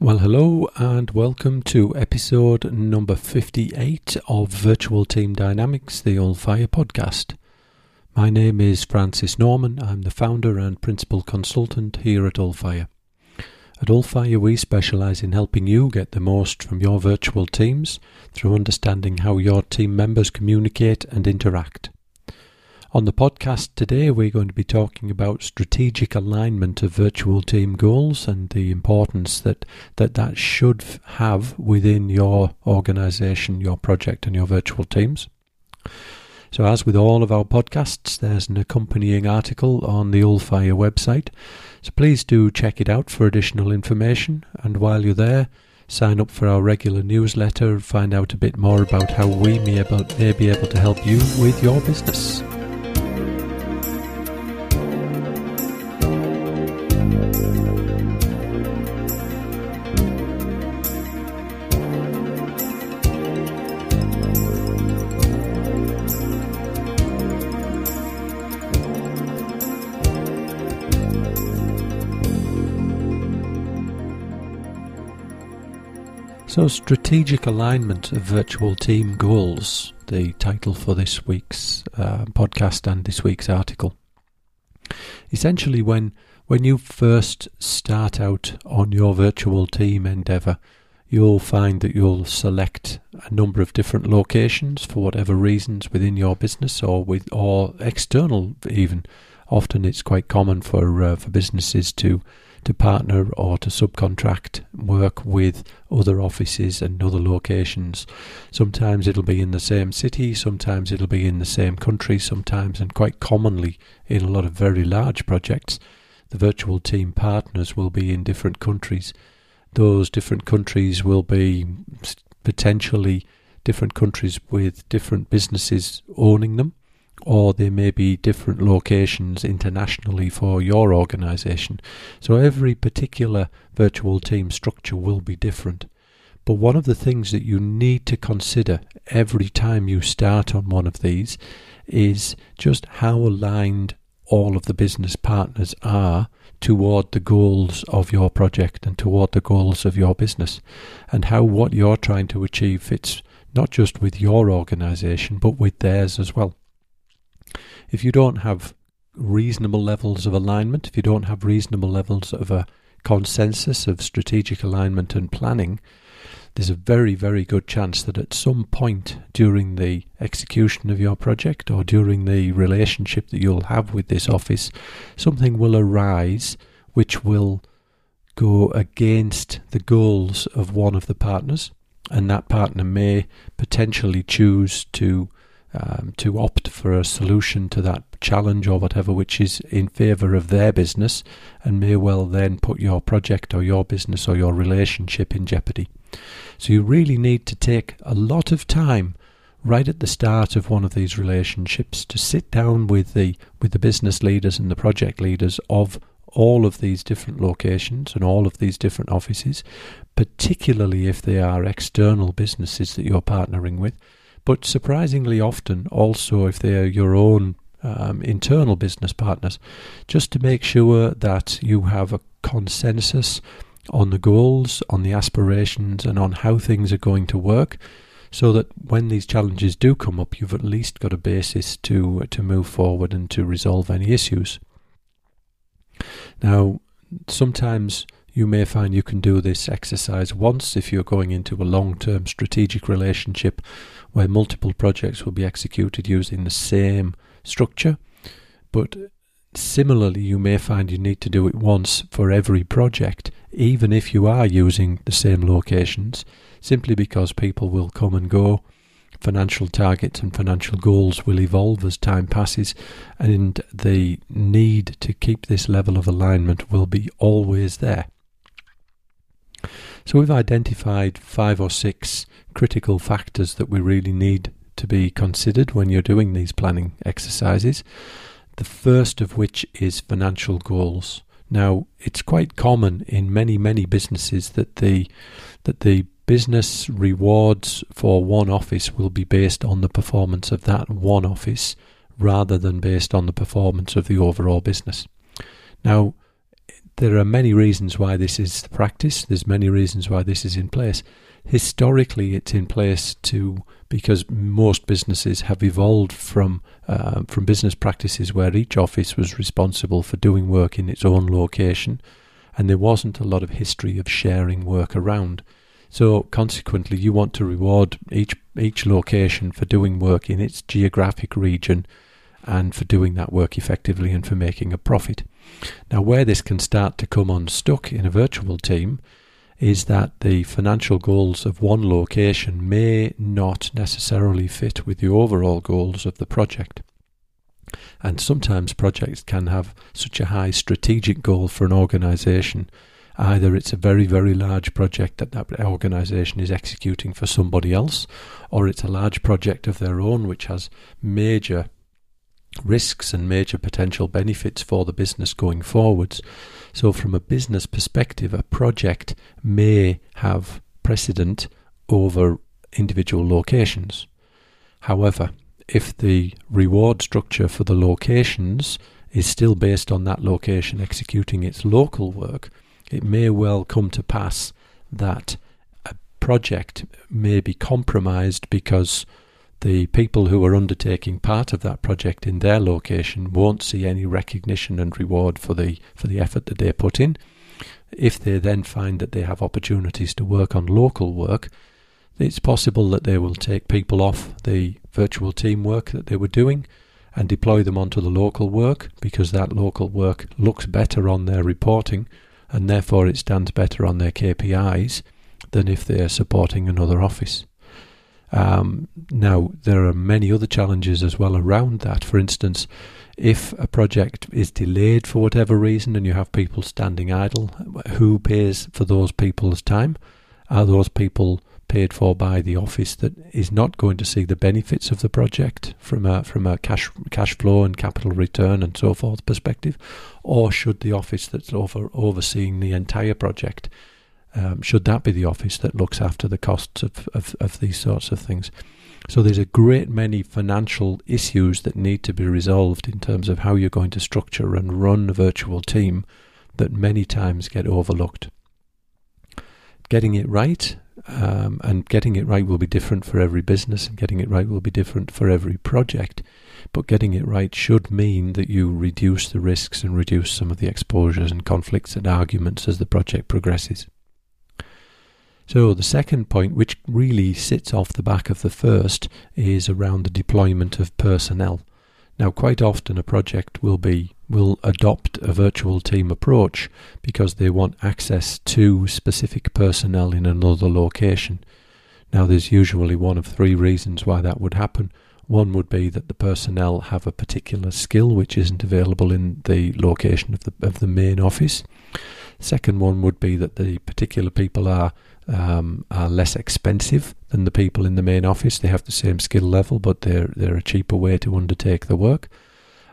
Well, hello and welcome to episode number 58 of Virtual Team Dynamics, the All Fire podcast. My name is Francis Norman. I'm the founder and principal consultant here at All Fire. At All Fire, we specialise in helping you get the most from your virtual teams through understanding how your team members communicate and interact. On the podcast today, we're going to be talking about strategic alignment of virtual team goals and the importance that should have within your organisation, your project and your virtual teams. So as with all of our podcasts, there's an accompanying article on the Ulfire website. So please do check it out for additional information. And while you're there, sign up for our regular newsletter and find out a bit more about how we may be able to help you with your business. So, strategic alignment of virtual team goals, the title for this week's podcast and this week's article. Essentially, when you first start out on your virtual team endeavour, you'll find that you'll select a number of different locations for whatever reasons within your business or external even. Often it's quite common for businesses to partner or to subcontract work with other offices and other locations. Sometimes it'll be in the same city, sometimes it'll be in the same country, sometimes, and quite commonly in a lot of very large projects, the virtual team partners will be in different countries. Those different countries will be potentially different countries with different businesses owning them, or there may be different locations internationally for your organisation. So every particular virtual team structure will be different. But one of the things that you need to consider every time you start on one of these is just how aligned all of the business partners are toward the goals of your project and toward the goals of your business, and how what you're trying to achieve fits not just with your organisation but with theirs as well. If you don't have reasonable levels of alignment, if you don't have reasonable levels of a consensus of strategic alignment and planning, there's a very, very good chance that at some point during the execution of your project or during the relationship that you'll have with this office, something will arise which will go against the goals of one of the partners, and that partner may potentially choose to opt for a solution to that challenge or whatever which is in favour of their business, and may well then put your project or your business or your relationship in jeopardy. So you really need to take a lot of time right at the start of one of these relationships to sit down with the business leaders and the project leaders of all of these different locations and all of these different offices, particularly if they are external businesses that you're partnering with. But surprisingly often also if they're your own internal business partners, just to make sure that you have a consensus on the goals, on the aspirations and on how things are going to work, so that when these challenges do come up, you've at least got a basis to move forward and to resolve any issues. Now, sometimes you may find you can do this exercise once if you're going into a long-term strategic relationship where multiple projects will be executed using the same structure. But similarly, you may find you need to do it once for every project, even if you are using the same locations, simply because people will come and go. Financial targets and financial goals will evolve as time passes, and the need to keep this level of alignment will be always there. So we've identified 5 or 6 critical factors that we really need to be considered when you're doing these planning exercises. The first of which is financial goals. Now, it's quite common in many, many businesses that the business rewards for one office will be based on the performance of that one office rather than based on the performance of the overall business. Now, There are many reasons why this is the practice. There's many reasons why this is in place. Historically, it's in place because most businesses have evolved from business practices where each office was responsible for doing work in its own location, and there wasn't a lot of history of sharing work around. So consequently, you want to reward each location for doing work in its geographic region and for doing that work effectively and for making a profit. Now, where this can start to come unstuck in a virtual team is that the financial goals of one location may not necessarily fit with the overall goals of the project. And sometimes projects can have such a high strategic goal for an organisation. Either it's a very, very large project that organisation is executing for somebody else, or it's a large project of their own which has major risks and major potential benefits for the business going forwards. So from a business perspective, a project may have precedent over individual locations. However, if the reward structure for the locations is still based on that location executing its local work, it may well come to pass that a project may be compromised because the people who are undertaking part of that project in their location won't see any recognition and reward for the effort that they put in. If they then find that they have opportunities to work on local work, it's possible that they will take people off the virtual team work that they were doing and deploy them onto the local work, because that local work looks better on their reporting and therefore it stands better on their KPIs than if they are supporting another office. Now, there are many other challenges as well around that. For instance, if a project is delayed for whatever reason and you have people standing idle, who pays for those people's time? Are those people paid for by the office that is not going to see the benefits of the project from a cash flow and capital return and so forth perspective? Or should the office that's overseeing the entire project, should that be the office that looks after the costs of these sorts of things? So there's a great many financial issues that need to be resolved in terms of how you're going to structure and run a virtual team that many times get overlooked. Getting it right, and getting it right will be different for every business, and getting it right will be different for every project, but getting it right should mean that you reduce the risks and reduce some of the exposures and conflicts and arguments as the project progresses. So the second point, which really sits off the back of the first, is around the deployment of personnel. Now, quite often a project will adopt a virtual team approach because they want access to specific personnel in another location. Now, there's usually one of three reasons why that would happen. One would be that the personnel have a particular skill which isn't available in the location of the main office. Second one would be that the particular people are less expensive than the people in the main office. They have the same skill level, but they're a cheaper way to undertake the work.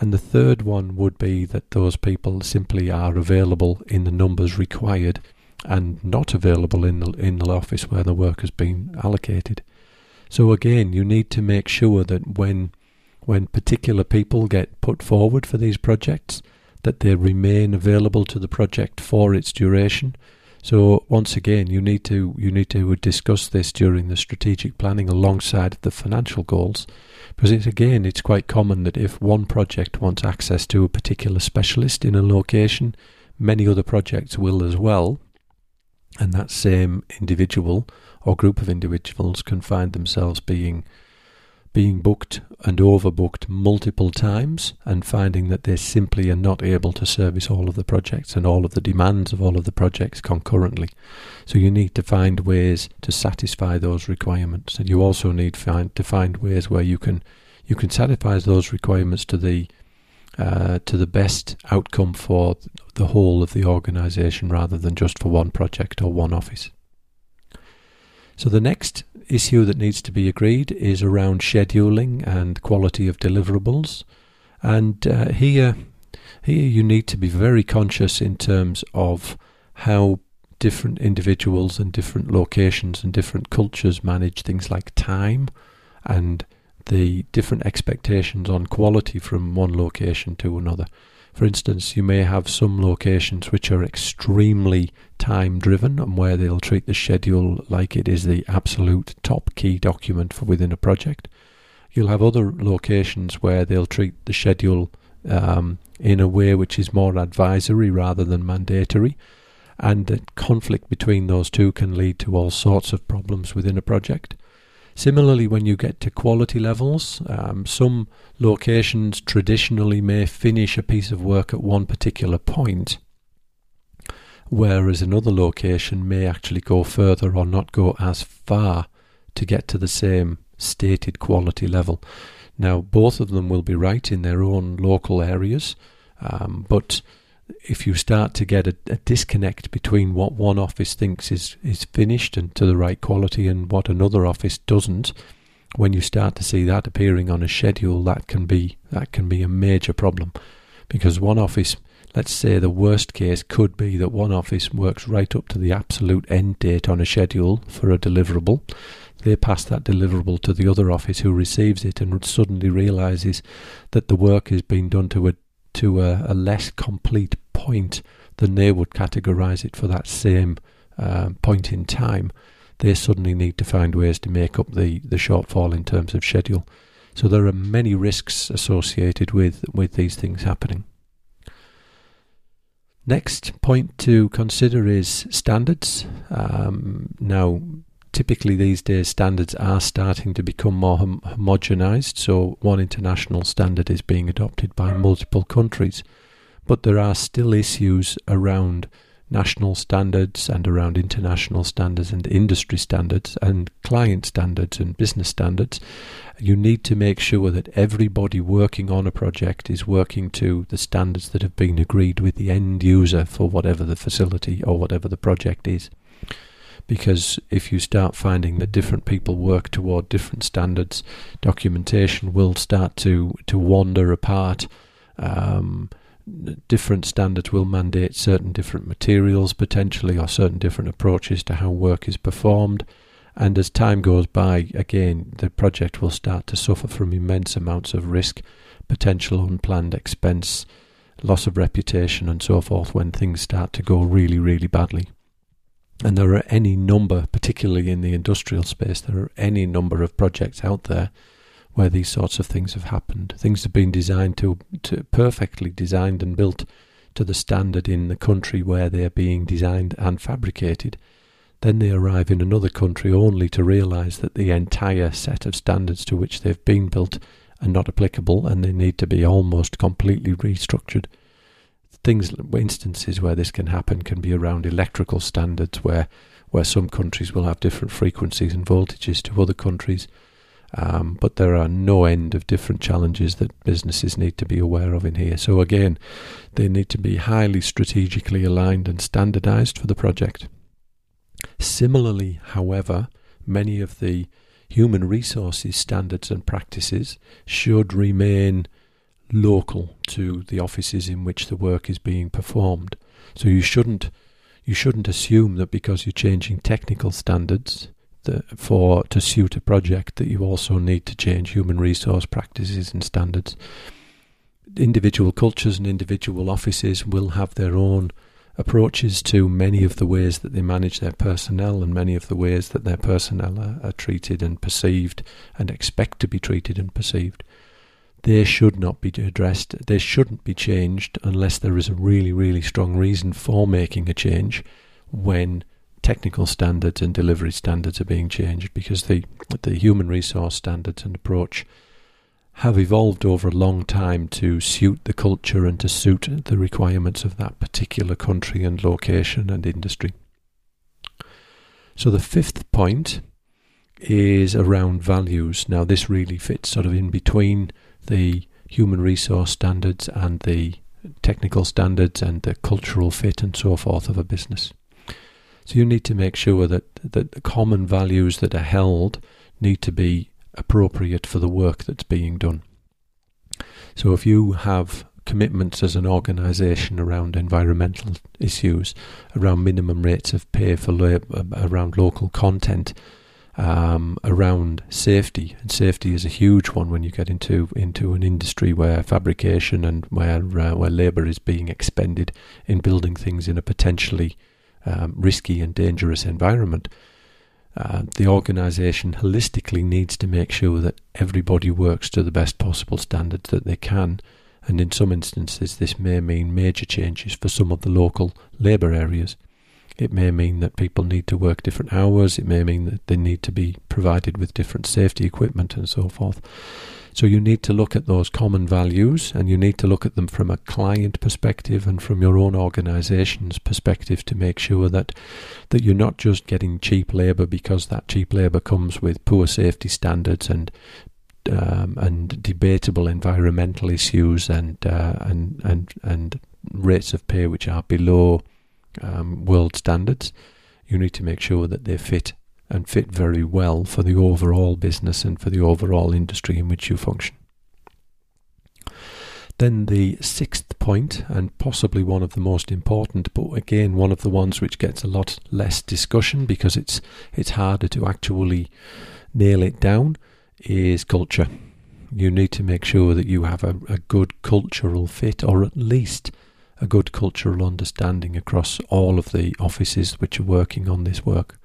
And the third one would be that those people simply are available in the numbers required and not available in the office where the work has been allocated. So again, you need to make sure that when particular people get put forward for these projects, that they remain available to the project for its duration. So once again, you need to discuss this during the strategic planning alongside the financial goals, because it's quite common that if one project wants access to a particular specialist in a location, many other projects will as well, and that same individual or group of individuals can find themselves being booked and overbooked multiple times and finding that they simply are not able to service all of the projects and all of the demands of all of the projects concurrently. So you need to find ways to satisfy those requirements, and you also need to find ways where you can satisfy those requirements to the best outcome for the whole of the organisation rather than just for one project or one office. So the next issue that needs to be agreed is around scheduling and quality of deliverables, and here you need to be very conscious in terms of how different individuals and different locations and different cultures manage things like time and the different expectations on quality from one location to another. For instance, you may have some locations which are extremely time driven and where they'll treat the schedule like it is the absolute top key document for within a project. You'll have other locations where they'll treat the schedule in a way which is more advisory rather than mandatory, and the conflict between those two can lead to all sorts of problems within a project. Similarly, when you get to quality levels, some locations traditionally may finish a piece of work at one particular point, whereas another location may actually go further or not go as far to get to the same stated quality level. Now, both of them will be right in their own local areas, but if you start to get a disconnect between what one office thinks is finished and to the right quality and what another office doesn't, when you start to see that appearing on a schedule, that can be a major problem, because one office, let's say the worst case could be that one office works right up to the absolute end date on a schedule for a deliverable. They pass that deliverable to the other office who receives it and suddenly realizes that the work has been done to a less complete point than they would categorize it for that same point in time. They suddenly need to find ways to make up the shortfall in terms of schedule. So there are many risks associated with these things happening. Next point to consider is standards. Now, typically these days standards are starting to become more homogenized, so one international standard is being adopted by multiple countries. But there are still issues around national standards and around international standards and industry standards and client standards and business standards. You need to make sure that everybody working on a project is working to the standards that have been agreed with the end user for whatever the facility or whatever the project is. Because if you start finding that different people work toward different standards, documentation will start to wander apart. Different standards will mandate certain different materials potentially, or certain different approaches to how work is performed. And as time goes by, again, the project will start to suffer from immense amounts of risk, potential unplanned expense, loss of reputation and so forth when things start to go really, really badly. And there are any number, particularly in the industrial space, there are any number of projects out there where these sorts of things have happened. Things have been designed to perfectly designed and built to the standard in the country where they're being designed and fabricated. Then they arrive in another country only to realise that the entire set of standards to which they've been built are not applicable and they need to be almost completely restructured. Instances where this can happen can be around electrical standards where some countries will have different frequencies and voltages to other countries, but there are no end of different challenges that businesses need to be aware of in here. So again, they need to be highly strategically aligned and standardized for the project. Similarly, however, many of the human resources standards and practices should remain local to the offices in which the work is being performed. So you shouldn't assume that because you're changing technical standards to suit a project that you also need to change human resource practices and standards. Individual cultures and individual offices will have their own approaches to many of the ways that they manage their personnel and many of the ways that their personnel are treated and perceived and expect to be treated and perceived. They should not be addressed, they shouldn't be changed unless there is a really, really strong reason for making a change when technical standards and delivery standards are being changed, because the human resource standards and approach have evolved over a long time to suit the culture and to suit the requirements of that particular country and location and industry. So the fifth point is around values. Now this really fits sort of in between the human resource standards and the technical standards and the cultural fit and so forth of a business. So you need to make sure that the common values that are held need to be appropriate for the work that's being done. So if you have commitments as an organisation around environmental issues, around minimum rates of pay for labour, around local content, around safety, and safety is a huge one when you get into an industry where fabrication and where labour is being expended in building things in a potentially risky and dangerous environment. The organisation holistically needs to make sure that everybody works to the best possible standards that they can, and in some instances this may mean major changes for some of the local labour areas. It may mean that people need to work different hours, it may mean that they need to be provided with different safety equipment and so forth. So you need to look at those common values, and you need to look at them from a client perspective and from your own organisation's perspective to make sure that you're not just getting cheap labour, because that cheap labour comes with poor safety standards and debatable environmental issues and rates of pay which are below world standards. You need to make sure that they fit very well for the overall business and for the overall industry in which you function. Then the sixth point, and possibly one of the most important, but again one of the ones which gets a lot less discussion because it's harder to actually nail it down, is culture. You need to make sure that you have a good cultural fit, or at least a good cultural understanding across all of the offices which are working on this work.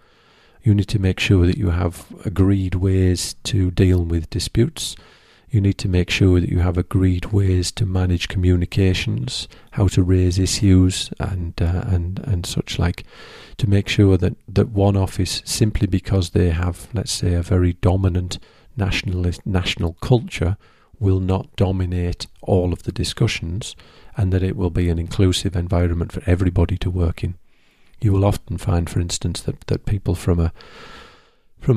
You need to make sure that you have agreed ways to deal with disputes. You need to make sure that you have agreed ways to manage communications, how to raise issues and such like, to make sure that one office, simply because they have, let's say, a very dominant national culture, will not dominate all of the discussions, and that it will be an inclusive environment for everybody to work in. You will often find, for instance, that people from a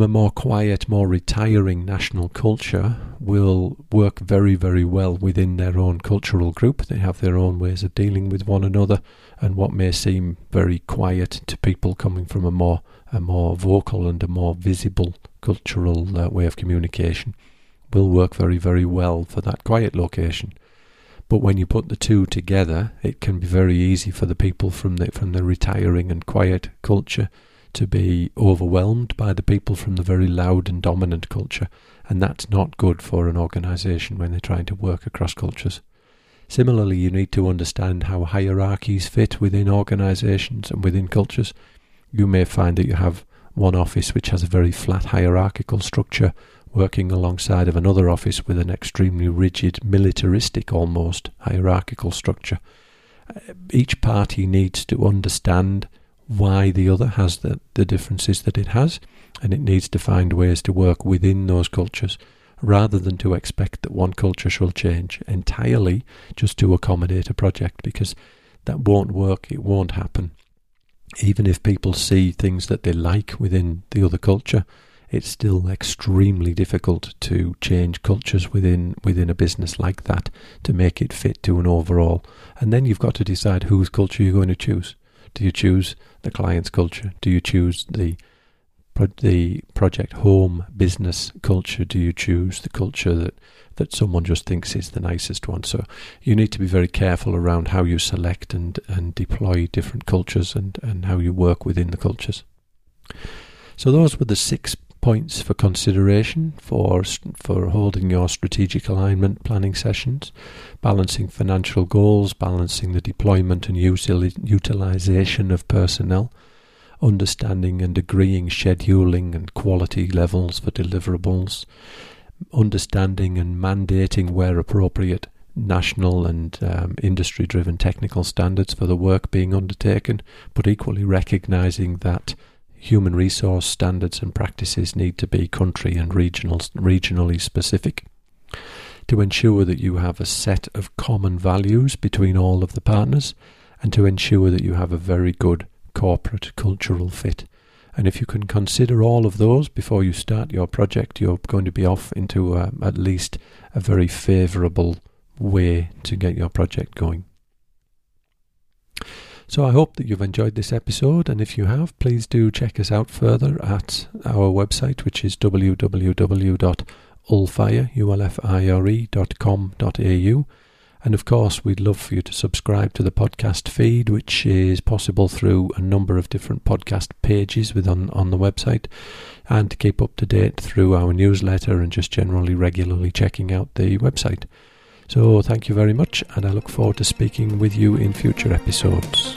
more quiet, more retiring national culture will work very, very well within their own cultural group. They have their own ways of dealing with one another, and what may seem very quiet to people coming from a more vocal and a more visible cultural way of communication will work very, very well for that quiet location. But when you put the two together, it can be very easy for the people from the retiring and quiet culture to be overwhelmed by the people from the very loud and dominant culture, and that's not good for an organisation when they're trying to work across cultures. Similarly, you need to understand how hierarchies fit within organisations and within cultures. You may find that you have one office which has a very flat hierarchical structure working alongside of another office with an extremely rigid, militaristic almost, hierarchical structure. Each party needs to understand why the other has the differences that it has, and it needs to find ways to work within those cultures, rather than to expect that one culture shall change entirely just to accommodate a project, because that won't work, it won't happen. Even if people see things that they like within the other culture, it's still extremely difficult to change cultures within a business like that to make it fit to an overall. And then you've got to decide whose culture you're going to choose. Do you choose the client's culture? Do you choose the project home business culture? Do you choose the culture that someone just thinks is the nicest one? So you need to be very careful around how you select and deploy different cultures and how you work within the cultures. So those were the 6 points for consideration for holding your strategic alignment planning sessions: balancing financial goals, balancing the deployment and utilization of personnel, understanding and agreeing scheduling and quality levels for deliverables, understanding and mandating where appropriate national and industry-driven technical standards for the work being undertaken, but equally recognizing that human resource standards and practices need to be country and regionally specific, to ensure that you have a set of common values between all of the partners, and to ensure that you have a very good corporate cultural fit. And if you can consider all of those before you start your project, you're going to be off into at least a very favourable way to get your project going. So I hope that you've enjoyed this episode, and if you have, please do check us out further at our website, which is www.ulfire.com.au, And of course, we'd love for you to subscribe to the podcast feed, which is possible through a number of different podcast pages on the website, and to keep up to date through our newsletter and just generally regularly checking out the website. So thank you very much, and I look forward to speaking with you in future episodes.